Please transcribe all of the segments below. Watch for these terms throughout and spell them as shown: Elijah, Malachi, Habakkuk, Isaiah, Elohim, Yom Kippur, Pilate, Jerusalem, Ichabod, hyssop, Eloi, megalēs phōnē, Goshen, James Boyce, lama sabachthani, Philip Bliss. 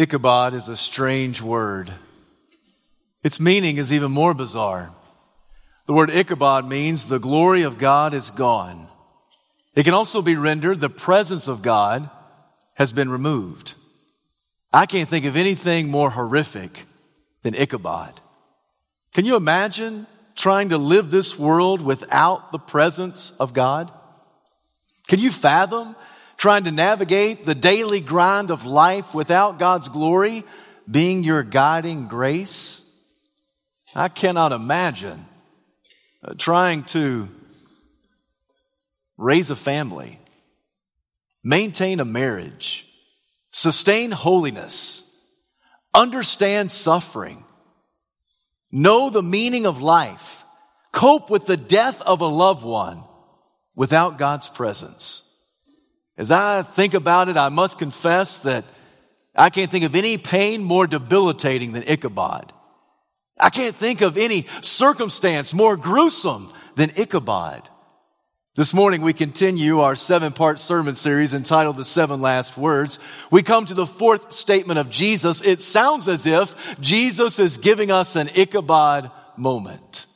Ichabod is a strange word. Its meaning is even more bizarre. The word Ichabod means the glory of God is gone. It can also be rendered the presence of God has been removed. I can't think of anything more horrific than Ichabod. Can you imagine trying to live this world without the presence of God? Can you fathom trying to navigate the daily grind of life without God's glory being your guiding grace? I cannot imagine trying to raise a family, maintain a marriage, sustain holiness, understand suffering, know the meaning of life, cope with the death of a loved one without God's presence. As I think about it, I must confess that I can't think of any pain more debilitating than Ichabod. I can't think of any circumstance more gruesome than Ichabod. This morning we continue our 7-part sermon series entitled The 7 Last Words. We come to the 4th statement of Jesus. It sounds as if Jesus is giving us an Ichabod moment.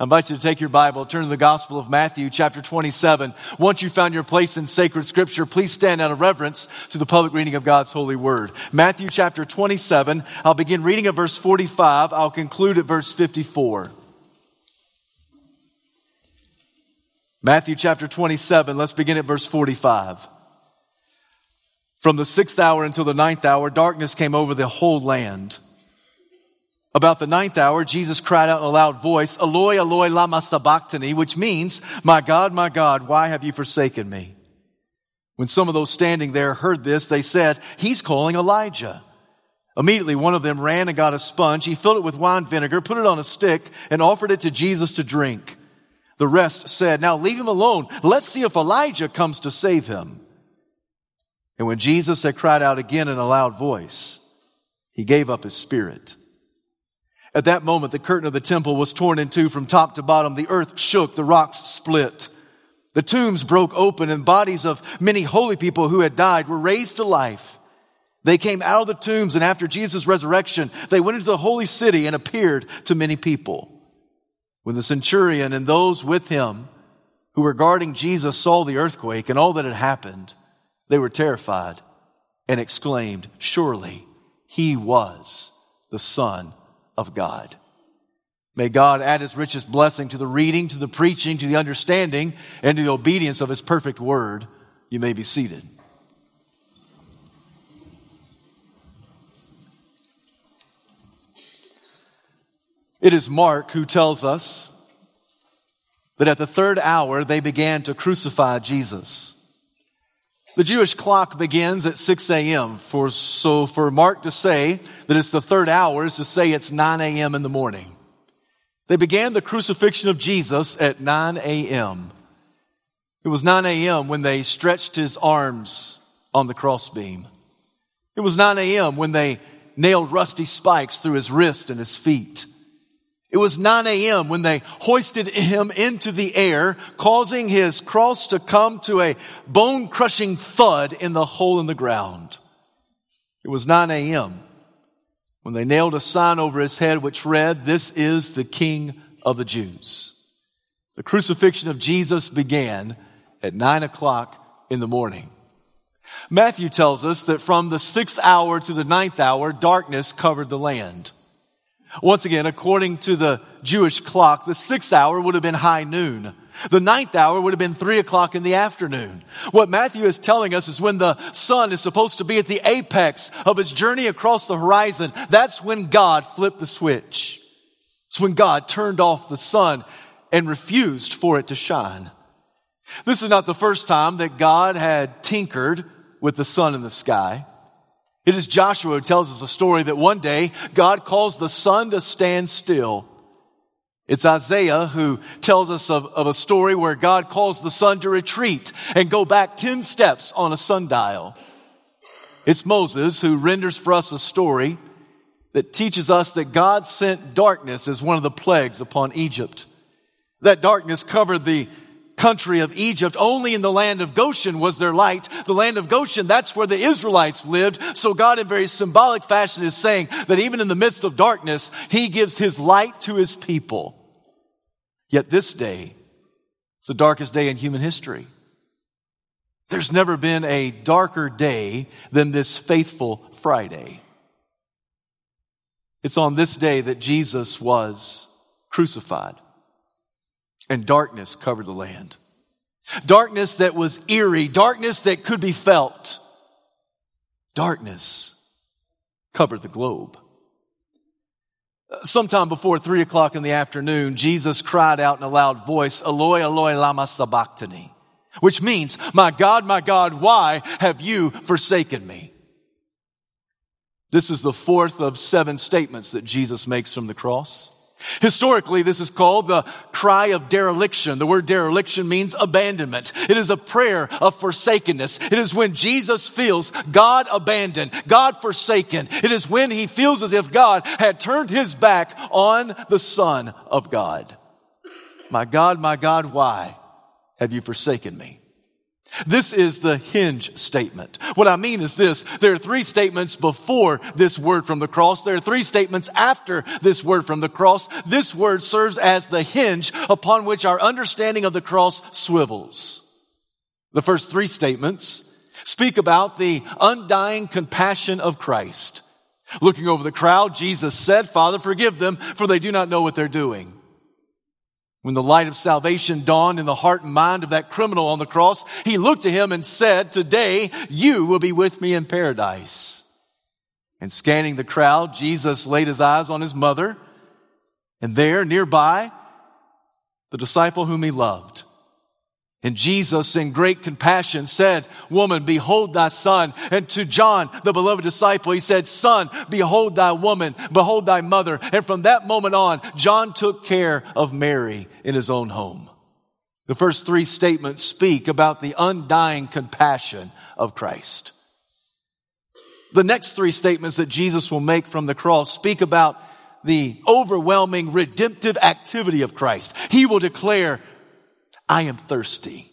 I invite you to take your Bible, turn to the Gospel of Matthew chapter 27. Once you've found your place in sacred scripture, please stand out of reverence to the public reading of God's holy word. Matthew chapter 27, I'll begin reading at verse 45. I'll conclude at verse 54. Matthew chapter 27, let's begin at verse 45. From the 6th hour until the 9th hour, darkness came over the whole land. About the 9th hour, Jesus cried out in a loud voice, "Eloi, Eloi, lama sabachthani," which means, my God, why have you forsaken me?" When some of those standing there heard this, they said, "He's calling Elijah." Immediately one of them ran and got a sponge. He filled it with wine vinegar, put it on a stick, and offered it to Jesus to drink. The rest said, "Now leave him alone. Let's see if Elijah comes to save him." And when Jesus had cried out again in a loud voice, he gave up his spirit. At that moment, the curtain of the temple was torn in two from top to bottom. The earth shook, the rocks split. The tombs broke open, and bodies of many holy people who had died were raised to life. They came out of the tombs, and after Jesus' resurrection, they went into the holy city and appeared to many people. When the centurion and those with him who were guarding Jesus saw the earthquake and all that had happened, they were terrified and exclaimed, "Surely he was the Son of God." May God add his richest blessing to the reading, to the preaching, to the understanding, and to the obedience of his perfect word. You may be seated. It is Mark who tells us that at the 3rd hour they began to crucify Jesus. The Jewish clock begins at 6 a.m. So for Mark to say that it's the 3rd hour is to say it's 9 a.m. in the morning. They began the crucifixion of Jesus at 9 a.m. It was 9 a.m. when they stretched his arms on the crossbeam. It was 9 a.m. when they nailed rusty spikes through his wrist and his feet. It was 9 a.m. when they hoisted him into the air, causing his cross to come to a bone-crushing thud in the hole in the ground. It was 9 a.m. when they nailed a sign over his head which read, "This is the King of the Jews." The crucifixion of Jesus began at 9 o'clock in the morning. Matthew tells us that from the 6th hour to the 9th hour, darkness covered the land. Once again, according to the Jewish clock, the 6th hour would have been high noon. The 9th hour would have been 3 o'clock in the afternoon. What Matthew is telling us is when the sun is supposed to be at the apex of its journey across the horizon, that's when God flipped the switch. It's when God turned off the sun and refused for it to shine. This is not the first time that God had tinkered with the sun in the sky. It is Joshua who tells us a story that one day God calls the sun to stand still. It's Isaiah who tells us of a story where God calls the sun to retreat and go back 10 steps on a sundial. It's Moses who renders for us a story that teaches us that God sent darkness as one of the plagues upon Egypt. That darkness covered the country of Egypt. Only in the land of Goshen was there light. The land of Goshen, that's where the Israelites lived. So God, in very symbolic fashion, is saying that even in the midst of darkness, he gives his light to his people. Yet this day is the darkest day in human history. There's never been a darker day than this faithful Friday. It's on this day that Jesus was crucified. And darkness covered the land. Darkness that was eerie. Darkness that could be felt. Darkness covered the globe. Sometime before 3 o'clock in the afternoon, Jesus cried out in a loud voice, "Eloi, Eloi, lama sabachthani," which means, my God, why have you forsaken me?" This is the fourth of seven statements that Jesus makes from the cross. Historically, this is called the cry of dereliction. The word dereliction means abandonment. It is a prayer of forsakenness. It is when Jesus feels God abandoned, God forsaken. It is when he feels as if God had turned his back on the Son of God. My God, why have you forsaken me?" This is the hinge statement. What I mean is this. There are three statements before this word from the cross. There are three statements after this word from the cross. This word serves as the hinge upon which our understanding of the cross swivels. The first three statements speak about the undying compassion of Christ. Looking over the crowd, Jesus said, "Father, forgive them, for they do not know what they're doing." When the light of salvation dawned in the heart and mind of that criminal on the cross, he looked to him and said, "Today you will be with me in paradise." And scanning the crowd, Jesus laid his eyes on his mother, and there, nearby, the disciple whom he loved. And Jesus, in great compassion, said, "Woman, behold thy son." And to John, the beloved disciple, he said, "Son, behold thy woman, behold thy mother." And from that moment on, John took care of Mary in his own home. The first three statements speak about the undying compassion of Christ. The next three statements that Jesus will make from the cross speak about the overwhelming redemptive activity of Christ. He will declare, "I am thirsty."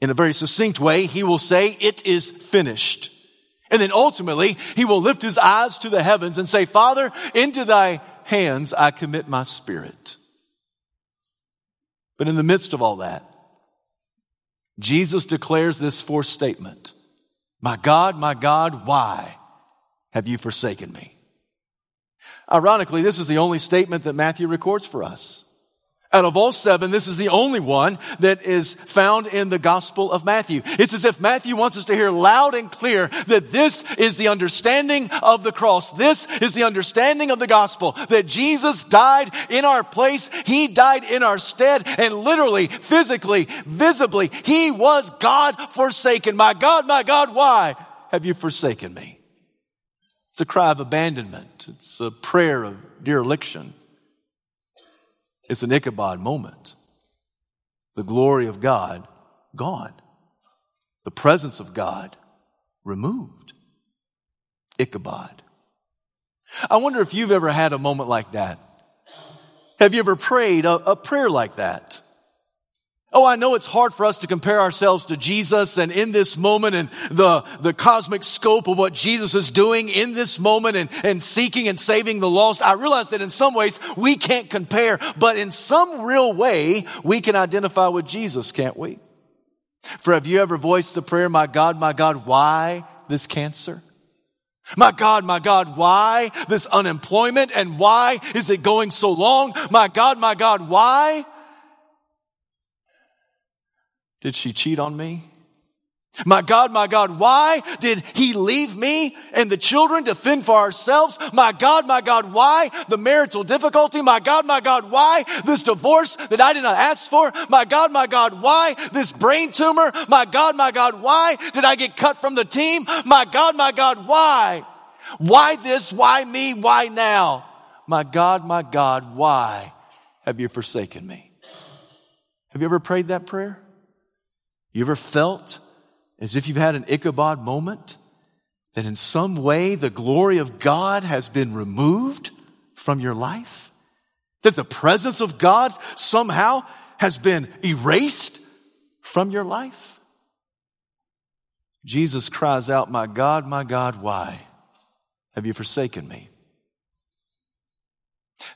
In a very succinct way, he will say, "It is finished." And then ultimately, he will lift his eyes to the heavens and say, "Father, into thy hands I commit my spirit." But in the midst of all that, Jesus declares this fourth statement, my God, why have you forsaken me?" Ironically, this is the only statement that Matthew records for us. Out of all seven, this is the only one that is found in the Gospel of Matthew. It's as if Matthew wants us to hear loud and clear that this is the understanding of the cross. This is the understanding of the gospel, that Jesus died in our place. He died in our stead, and literally, physically, visibly, he was God forsaken. My God, why have you forsaken me?" It's a cry of abandonment. It's a prayer of dereliction. It's an Ichabod moment. The glory of God gone. The presence of God removed. Ichabod. I wonder if you've ever had a moment like that. Have you ever prayed a prayer like that? Oh, I know it's hard for us to compare ourselves to Jesus and in this moment and the cosmic scope of what Jesus is doing in this moment and seeking and saving the lost. I realize that in some ways we can't compare, but in some real way we can identify with Jesus, can't we? For have you ever voiced the prayer, my God, why this cancer? My God, why this unemployment? And why is it going so long? My God, why? Did she cheat on me? My God, why did he leave me and the children to fend for ourselves? My God, why the marital difficulty? My God, why this divorce that I did not ask for? My God, why this brain tumor? My God, why did I get cut from the team? My God, why? Why this? Why me? Why now? My God, why have you forsaken me? Have you ever prayed that prayer? You ever felt as if you've had an Ichabod moment, that in some way the glory of God has been removed from your life? That the presence of God somehow has been erased from your life? Jesus cries out, my God, why have you forsaken me?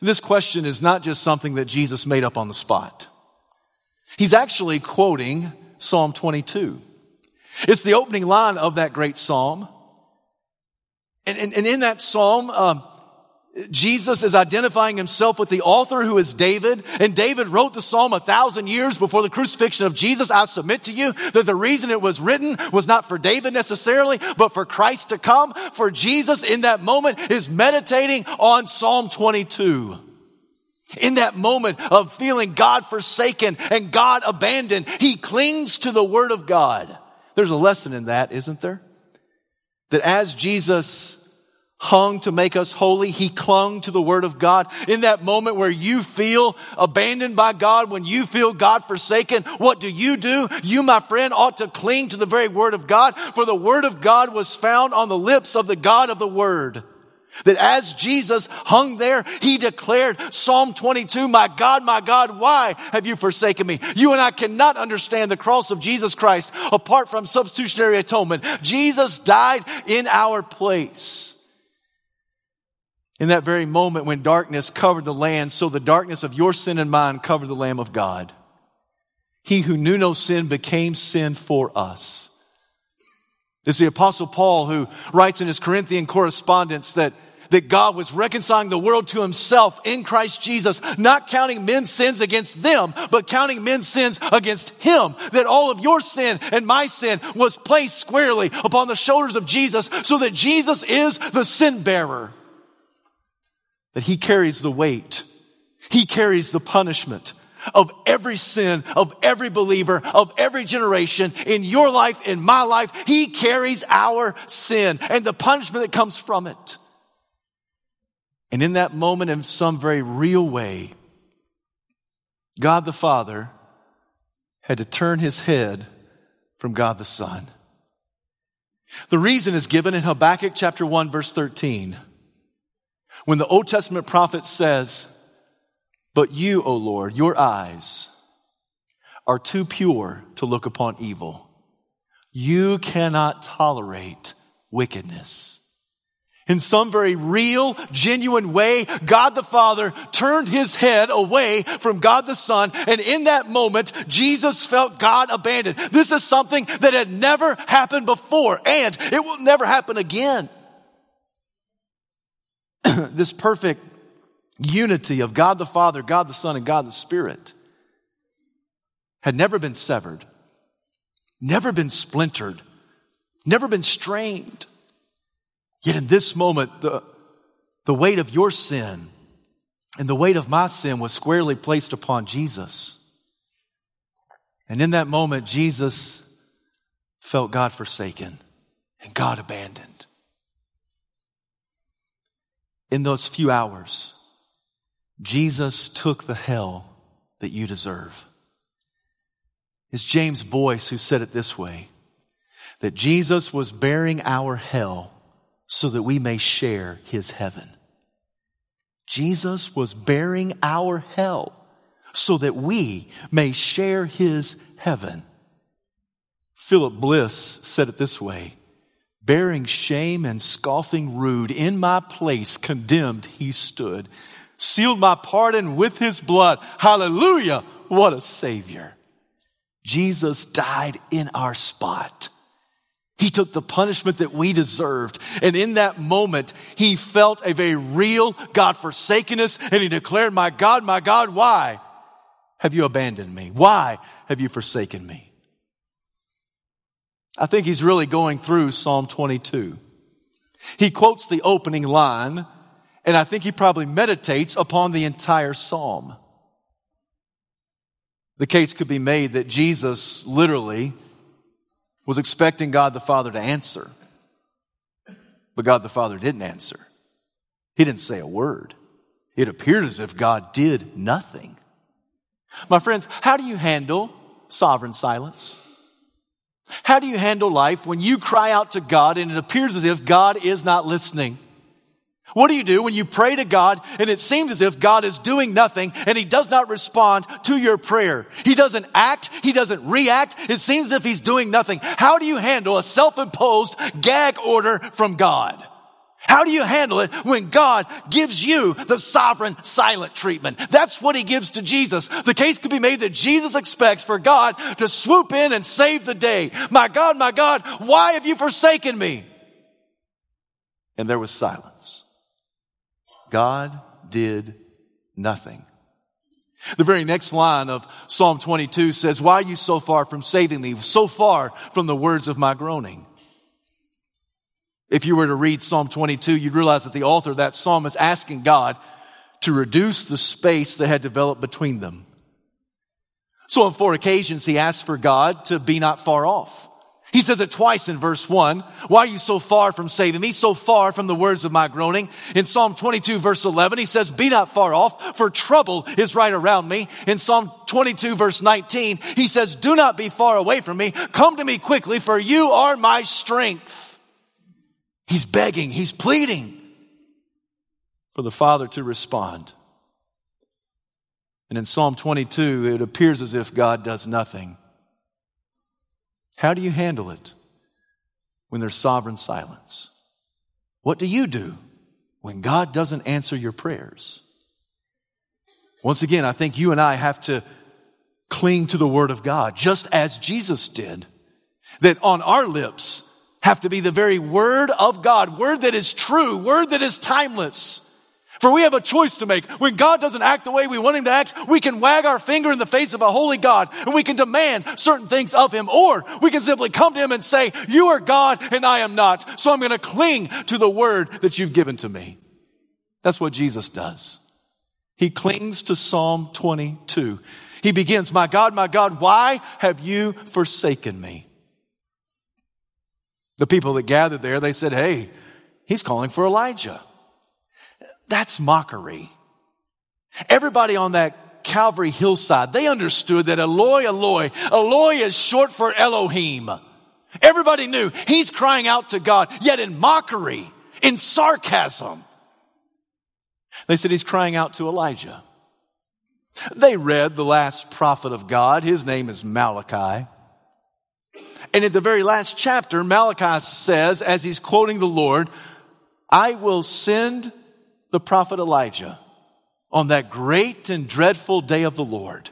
This question is not just something that Jesus made up on the spot. He's actually quoting Psalm 22. It's the opening line of that great psalm. And in that psalm, Jesus is identifying himself with the author who is David. And David wrote the psalm 1,000 years before the crucifixion of Jesus. I submit to you that the reason it was written was not for David necessarily, but for Christ to come. For Jesus in that moment is meditating on Psalm 22. In that moment of feeling God forsaken and God abandoned, he clings to the word of God. There's a lesson in that, isn't there? That as Jesus hung to make us holy, he clung to the word of God. In that moment where you feel abandoned by God, when you feel God forsaken, what do? You, my friend, ought to cling to the very word of God, for the word of God was found on the lips of the God of the word. That as Jesus hung there, he declared Psalm 22, my God, why have you forsaken me? You and I cannot understand the cross of Jesus Christ apart from substitutionary atonement. Jesus died in our place. In that very moment when darkness covered the land, so the darkness of your sin and mine covered the Lamb of God. He who knew no sin became sin for us. It's the Apostle Paul who writes in his Corinthian correspondence that God was reconciling the world to himself in Christ Jesus, not counting men's sins against them, but counting men's sins against him. That all of your sin and my sin was placed squarely upon the shoulders of Jesus, so that Jesus is the sin bearer. That he carries the weight. He carries the punishment of every sin, of every believer, of every generation, in your life, in my life. He carries our sin and the punishment that comes from it. And in that moment, in some very real way, God the Father had to turn his head from God the Son. The reason is given in Habakkuk chapter 1, verse 13. When the Old Testament prophet says, but you, O Lord, your eyes are too pure to look upon evil. You cannot tolerate wickedness. In some very real, genuine way, God the Father turned his head away from God the Son. And in that moment, Jesus felt God abandoned. This is something that had never happened before, and it will never happen again. This perfect unity of God the Father, God the Son, and God the Spirit had never been severed, never been splintered, never been strained. Yet in this moment, the weight of your sin and the weight of my sin was squarely placed upon Jesus. And in that moment, Jesus felt God forsaken and God abandoned. In those few hours, Jesus took the hell that you deserve. It's James Boyce who said it this way, that Jesus was bearing our hell so that we may share his heaven. Jesus was bearing our hell so that we may share his heaven. Philip Bliss said it this way, bearing shame and scoffing rude, in my place condemned he stood, sealed my pardon with his blood. Hallelujah, what a Savior. Jesus died in our spot. He took the punishment that we deserved. And in that moment, he felt a very real God-forsakenness, and he declared, my God, why have you abandoned me? Why have you forsaken me? I think he's really going through Psalm 22. He quotes the opening line, and I think he probably meditates upon the entire psalm. The case could be made that Jesus literally was expecting God the Father to answer, but God the Father didn't answer. He didn't say a word. It appeared as if God did nothing. My friends, how do you handle sovereign silence? How do you handle life when you cry out to God and it appears as if God is not listening? What do you do when you pray to God and it seems as if God is doing nothing and he does not respond to your prayer? He doesn't act. He doesn't react. It seems as if he's doing nothing. How do you handle a self-imposed gag order from God? How do you handle it when God gives you the sovereign silent treatment? That's what he gives to Jesus. The case could be made that Jesus expects for God to swoop in and save the day. My God, why have you forsaken me? And there was silence. God did nothing. The very next line of Psalm 22 says, why are you so far from saving me, so far from the words of my groaning? If you were to read Psalm 22, you'd realize that the author of that psalm is asking God to reduce the space that had developed between them. So on four occasions, he asks for God to be not far off. He says it twice in verse 1. Why are you so far from saving me, so far from the words of my groaning? In Psalm 22, verse 11, he says, be not far off, for trouble is right around me. In Psalm 22, verse 19, he says, do not be far away from me. Come to me quickly, for you are my strength. He's begging, he's pleading for the Father to respond. And in Psalm 22, it appears as if God does nothing. How do you handle it when there's sovereign silence? What do you do when God doesn't answer your prayers? Once again, I think you and I have to cling to the Word of God, just as Jesus did, that on our lips have to be the very word of God, word that is true, word that is timeless. For we have a choice to make. When God doesn't act the way we want him to act, we can wag our finger in the face of a holy God and we can demand certain things of him, or we can simply come to him and say, you are God and I am not, so I'm going to cling to the word that you've given to me. That's what Jesus does. He clings to Psalm 22. He begins, my God, why have you forsaken me? The people that gathered there, they said, hey, he's calling for Elijah. That's mockery. Everybody on that Calvary hillside, they understood that Eloi, Eloi, Eloi is short for Elohim. Everybody knew he's crying out to God, yet in mockery, in sarcasm. They said he's crying out to Elijah. They read the last prophet of God. His name is Malachi. And at the very last chapter, Malachi says, as he's quoting the Lord, I will send the prophet Elijah on that great and dreadful day of the Lord.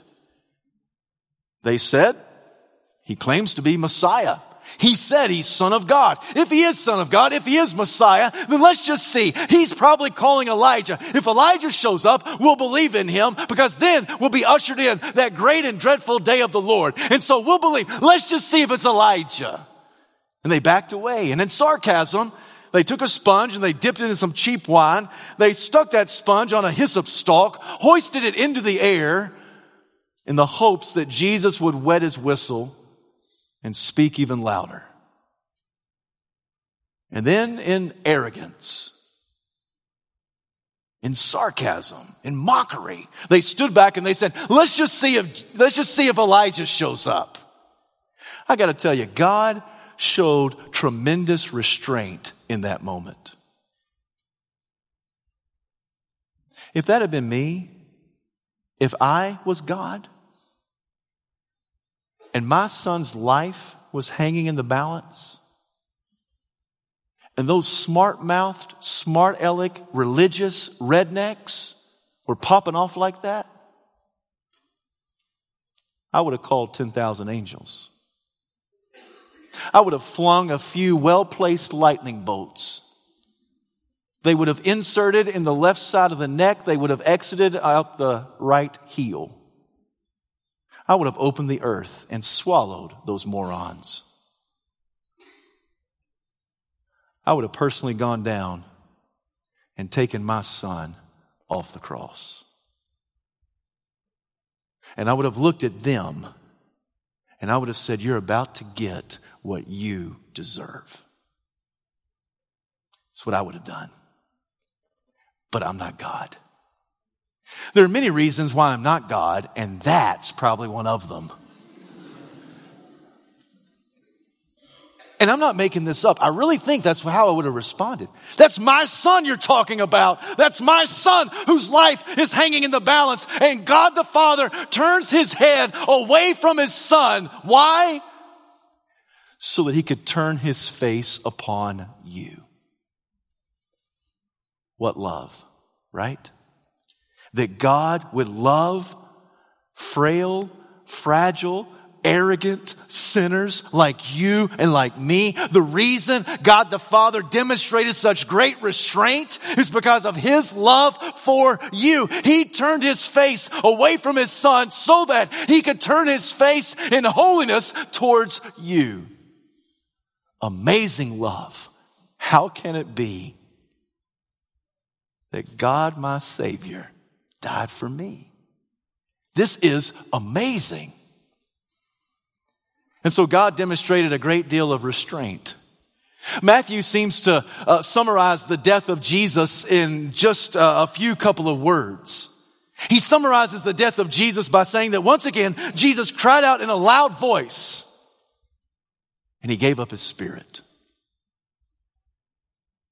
They said, he claims to be Messiah. He said he's Son of God. If he is Son of God, if he is Messiah, then let's just see. He's probably calling Elijah. If Elijah shows up, we'll believe in him because then we'll be ushered in that great and dreadful day of the Lord. And so we'll believe. Let's just see if it's Elijah. And they backed away. And in sarcasm, they took a sponge and they dipped it in some cheap wine. They stuck that sponge on a hyssop stalk, hoisted it into the air in the hopes that Jesus would wet his whistle and speak even louder. And then in arrogance, in sarcasm, in mockery, they stood back and they said, let's just see if Elijah shows up. I got to tell you, God showed tremendous restraint in that moment. If that had been me, if I was God, and my son's life was hanging in the balance, and those smart-mouthed, smart-aleck, religious rednecks were popping off like that, I would have called 10,000 angels. I would have flung a few well-placed lightning bolts. They would have inserted in the left side of the neck. They would have exited out the right heel. I would have opened the earth and swallowed those morons. I would have personally gone down and taken my son off the cross. And I would have looked at them and I would have said, you're about to get what you deserve. That's what I would have done. But I'm not God. There are many reasons why I'm not God, and that's probably one of them. And I'm not making this up. I really think that's how I would have responded. That's my son you're talking about. That's my son whose life is hanging in the balance. And God the Father turns his head away from his son. Why? So that he could turn his face upon you. What love, right? That God would love frail, fragile, arrogant sinners like you and like me. The reason God the Father demonstrated such great restraint is because of his love for you. He turned his face away from his son so that he could turn his face in holiness towards you. Amazing love. How can it be that God, my Savior, died for me? This is amazing. And so God demonstrated a great deal of restraint. Matthew seems to summarize the death of Jesus in just a few couple of words. He summarizes the death of Jesus by saying that once again, Jesus cried out in a loud voice and he gave up his spirit.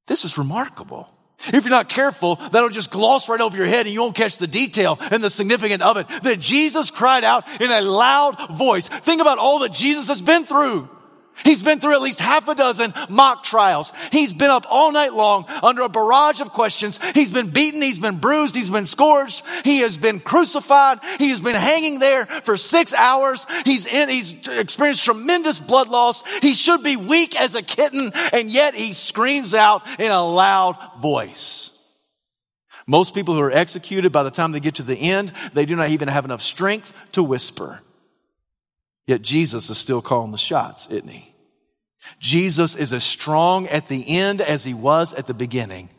This is remarkable. If you're not careful, that'll just gloss right over your head and you won't catch the detail and the significance of it. That Jesus cried out in a loud voice. Think about all that Jesus has been through. He's been through at least half a dozen mock trials. He's been up all night long under a barrage of questions. He's been beaten. He's been bruised. He's been scourged. He has been crucified. He has been hanging there for 6 hours. He's experienced tremendous blood loss. He should be weak as a kitten, and yet he screams out in a loud voice. Most people who are executed, by the time they get to the end, they do not even have enough strength to whisper. Yet Jesus is still calling the shots, isn't he? Jesus is as strong at the end as he was at the beginning.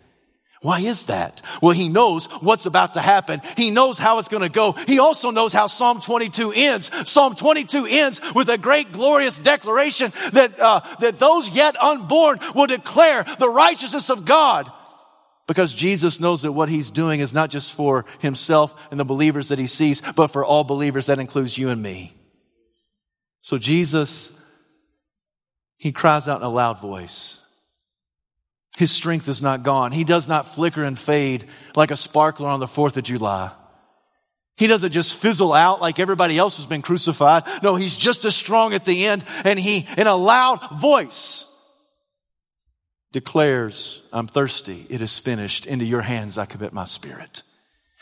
Why is that? Well, he knows what's about to happen. He knows how it's going to go. He also knows how Psalm 22 ends. Psalm 22 ends with a great, glorious declaration that those yet unborn will declare the righteousness of God, because Jesus knows that what he's doing is not just for himself and the believers that he sees, but for all believers. That includes you and me. So Jesus, he cries out in a loud voice. His strength is not gone. He does not flicker and fade like a sparkler on the 4th of July. He doesn't just fizzle out like everybody else who's been crucified. No, he's just as strong at the end, and he, in a loud voice, declares, "I'm thirsty. It is finished. Into your hands I commit my spirit."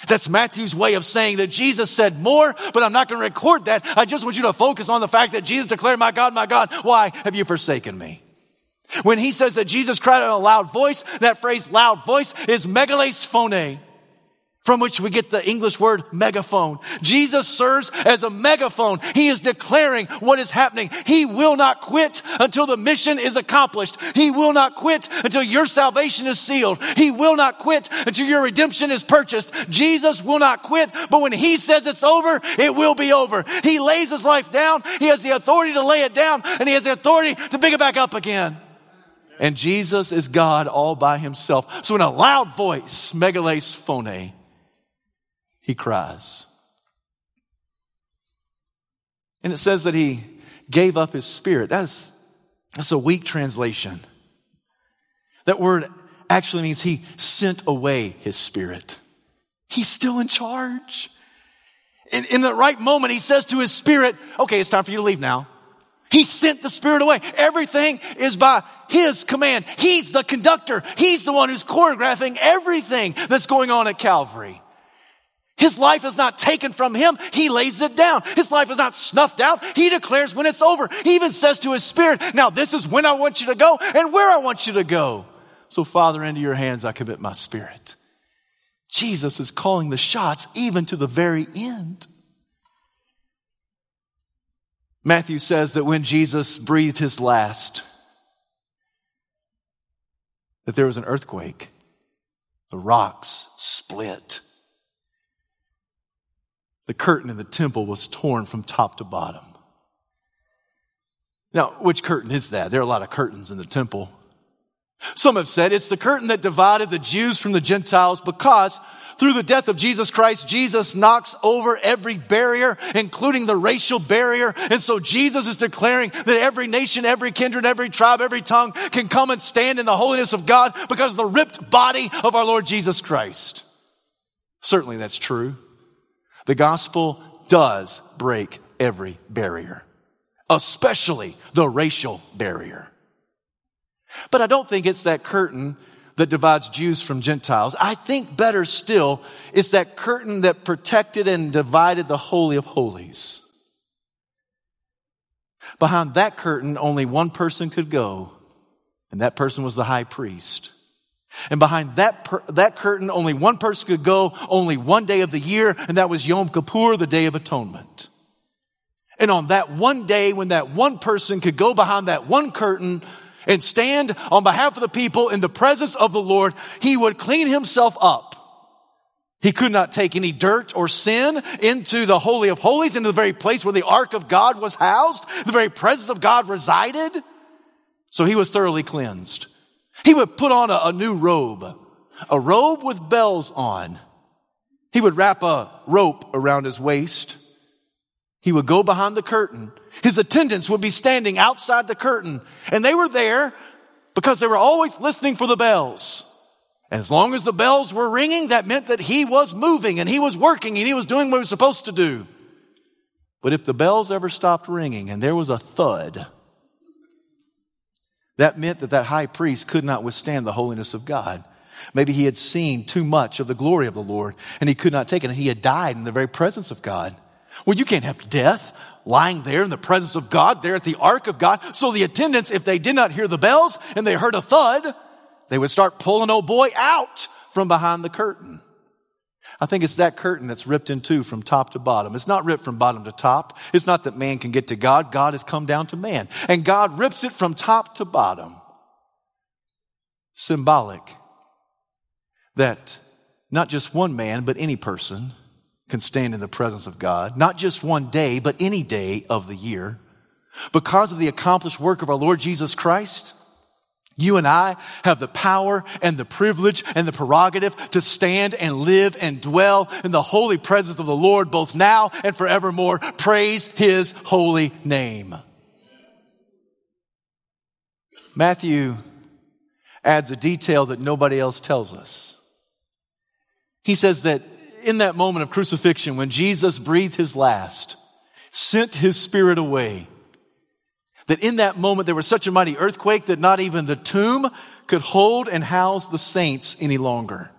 That's Matthew's way of saying that Jesus said more, but I'm not going to record that. I just want you to focus on the fact that Jesus declared, my God, why have you forsaken me?" When he says that Jesus cried out in a loud voice, that phrase loud voice is megalēs phōnē, from which we get the English word megaphone. Jesus serves as a megaphone. He is declaring what is happening. He will not quit until the mission is accomplished. He will not quit until your salvation is sealed. He will not quit until your redemption is purchased. Jesus will not quit, but when he says it's over, it will be over. He lays his life down. He has the authority to lay it down, and he has the authority to pick it back up again. And Jesus is God all by himself. So in a loud voice, megalēs phōnē, he cries. And it says that he gave up his spirit. That's a weak translation. That word actually means he sent away his spirit. He's still in charge. In the right moment, he says to his spirit, "Okay, it's time for you to leave now." He sent the spirit away. Everything is by his command. He's the conductor. He's the one who's choreographing everything that's going on at Calvary. His life is not taken from him. He lays it down. His life is not snuffed out. He declares when it's over. He even says to his spirit, "Now this is when I want you to go and where I want you to go. So Father, into your hands I commit my spirit." Jesus is calling the shots even to the very end. Matthew says that when Jesus breathed his last, that there was an earthquake. The rocks split. The curtain in the temple was torn from top to bottom. Now, which curtain is that? There are a lot of curtains in the temple. Some have said it's the curtain that divided the Jews from the Gentiles, because through the death of Jesus Christ, Jesus knocks over every barrier, including the racial barrier. And so Jesus is declaring that every nation, every kindred, every tribe, every tongue can come and stand in the holiness of God because of the ripped body of our Lord Jesus Christ. Certainly that's true. The gospel does break every barrier, especially the racial barrier. But I don't think it's that curtain that divides Jews from Gentiles. I think better still, it's that curtain that protected and divided the Holy of Holies. Behind that curtain, only one person could go, and that person was the high priest. And behind that curtain, only one person could go, only one day of the year, and that was Yom Kippur, the Day of Atonement. And on that one day, when that one person could go behind that one curtain and stand on behalf of the people in the presence of the Lord, he would clean himself up. He could not take any dirt or sin into the Holy of Holies, into the very place where the Ark of God was housed, the very presence of God resided. So he was thoroughly cleansed. He would put on a new robe, a robe with bells on. He would wrap a rope around his waist. He would go behind the curtain. His attendants would be standing outside the curtain. And they were there because they were always listening for the bells. And as long as the bells were ringing, that meant that he was moving and he was working and he was doing what he was supposed to do. But if the bells ever stopped ringing and there was a thud, that meant that high priest could not withstand the holiness of God. Maybe he had seen too much of the glory of the Lord and he could not take it, and he had died in the very presence of God. Well, you can't have death lying there in the presence of God, there at the Ark of God. So the attendants, if they did not hear the bells and they heard a thud, they would start pulling old boy out from behind the curtain. I think it's that curtain that's ripped in two from top to bottom. It's not ripped from bottom to top. It's not that man can get to God. God has come down to man. And God rips it from top to bottom. Symbolic that not just one man, but any person can stand in the presence of God, not just one day, but any day of the year. Because of the accomplished work of our Lord Jesus Christ, you and I have the power and the privilege and the prerogative to stand and live and dwell in the holy presence of the Lord, both now and forevermore. Praise his holy name. Matthew adds a detail that nobody else tells us. He says that in that moment of crucifixion, when Jesus breathed his last, sent his spirit away, that in that moment there was such a mighty earthquake that not even the tomb could hold and house the saints any longer.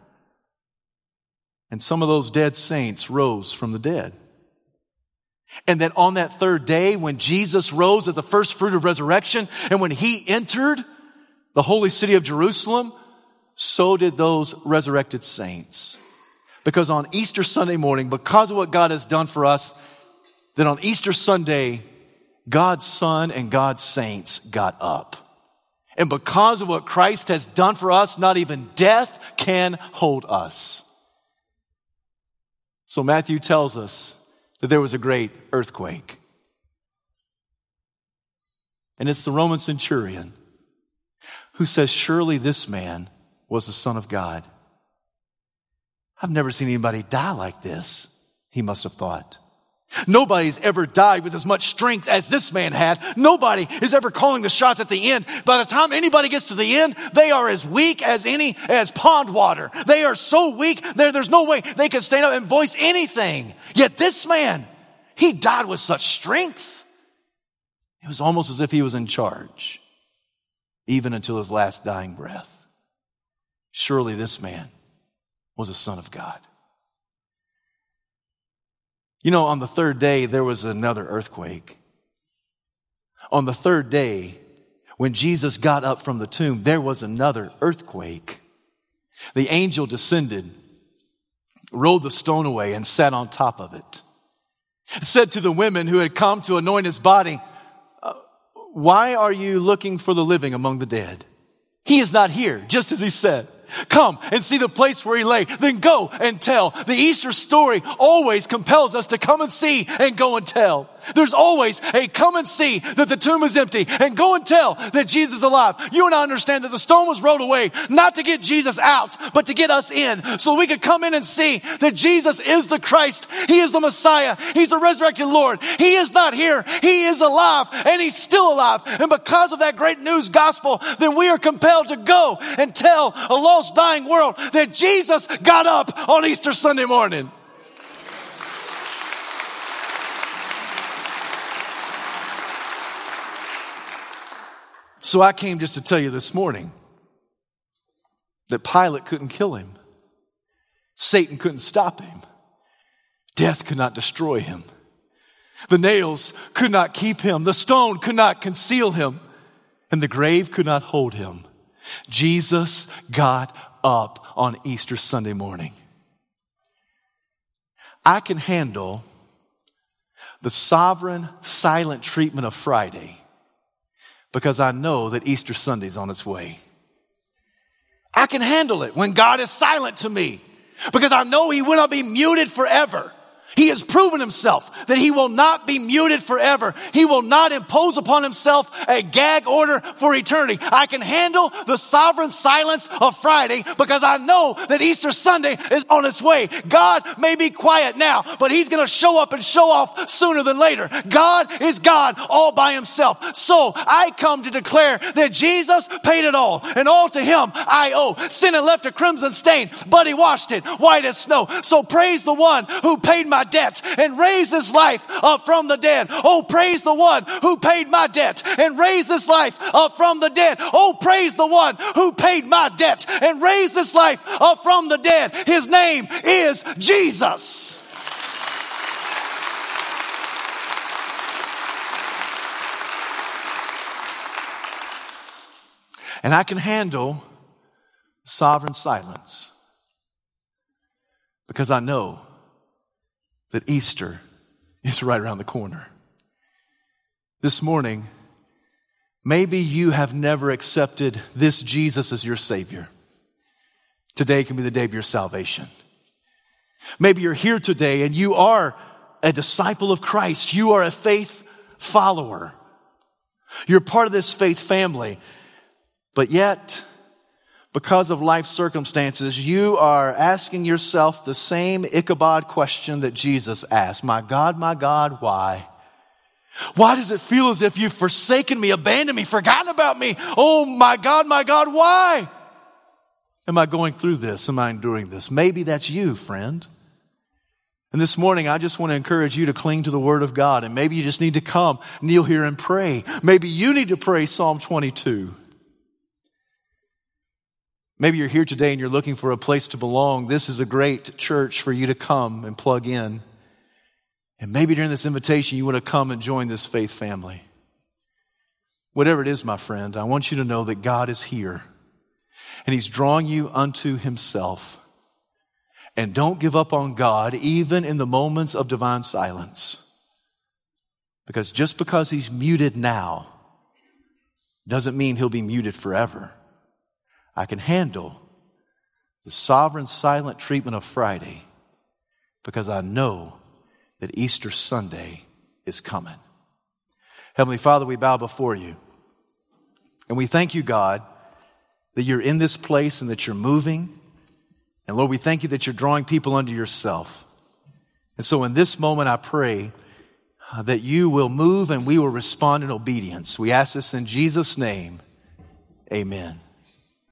And some of those dead saints rose from the dead. And that on that third day, when Jesus rose as the first fruit of resurrection, and when he entered the holy city of Jerusalem, so did those resurrected saints. Because on Easter Sunday morning, because of what God has done for us, that on Easter Sunday, God's Son and God's saints got up. And because of what Christ has done for us, not even death can hold us. So Matthew tells us that there was a great earthquake. And it's the Roman centurion who says, surely this man was the Son of God. I've never seen anybody die like this, he must have thought. Nobody's ever died with as much strength as this man had. Nobody is ever calling the shots at the end. By the time anybody gets to the end, they are as weak as pond water. They are so weak, there's no way they can stand up and voice anything. Yet this man, he died with such strength. It was almost as if he was in charge, even until his last dying breath. Surely this man was a son of God. You know, on the third day, there was another earthquake. On the third day, when Jesus got up from the tomb, there was another earthquake. The angel descended, rolled the stone away, and sat on top of it. Said to the women who had come to anoint his body, why are you looking for the living among the dead? He is not here, just as he said. Come and see the place where he lay. Then go and tell. The Easter story always compels us to come and see and go and tell. There's always, hey, come and see that the tomb is empty and go and tell that Jesus is alive. You and I understand that the stone was rolled away, not to get Jesus out, but to get us in so we could come in and see that Jesus is the Christ. He is the Messiah. He's the resurrected Lord. He is not here. He is alive, and he's still alive. And because of that great news gospel, then we are compelled to go and tell a lost, dying world that Jesus got up on Easter Sunday morning. So I came just to tell you this morning that Pilate couldn't kill him. Satan couldn't stop him. Death could not destroy him. The nails could not keep him. The stone could not conceal him. And the grave could not hold him. Jesus got up on Easter Sunday morning. I can handle the sovereign, silent treatment of Friday because I know that Easter Sunday's on its way. I can handle it when God is silent to me because I know he will not be muted forever. He has proven himself that he will not be muted forever. He will not impose upon himself a gag order for eternity. I can handle the sovereign silence of Friday because I know that Easter Sunday is on its way. God may be quiet now, but he's going to show up and show off sooner than later. God is God all by himself. So I come to declare that Jesus paid it all, and all to him I owe. Sin had left a crimson stain, but he washed it white as snow. So praise the one who paid my debts and raised his life up from the dead. Oh, praise the one who paid my debts and raised his life up from the dead. Oh, praise the one who paid my debts and raised his life up from the dead. His name is Jesus. And I can handle sovereign silence because I know that Easter is right around the corner. This morning, maybe you have never accepted this Jesus as your Savior. Today can be the day of your salvation. Maybe you're here today and you are a disciple of Christ. You are a faith follower. You're part of this faith family. But yet, because of life circumstances, you are asking yourself the same Ichabod question that Jesus asked. My God, why? Why does it feel as if you've forsaken me, abandoned me, forgotten about me? Oh, my God, why? Am I going through this? Am I enduring this? Maybe that's you, friend. And this morning, I just want to encourage you to cling to the Word of God. And maybe you just need to come, kneel here and pray. Maybe you need to pray Psalm 22. Maybe you're here today and you're looking for a place to belong. This is a great church for you to come and plug in. And maybe during this invitation, you want to come and join this faith family. Whatever it is, my friend, I want you to know that God is here and he's drawing you unto himself. And don't give up on God, even in the moments of divine silence. Because just because he's muted now doesn't mean he'll be muted forever. I can handle the sovereign silent treatment of Friday because I know that Easter Sunday is coming. Heavenly Father, we bow before you and we thank you, God, that you're in this place and that you're moving. And Lord, we thank you that you're drawing people unto yourself. And so in this moment, I pray that you will move and we will respond in obedience. We ask this in Jesus' name. Amen.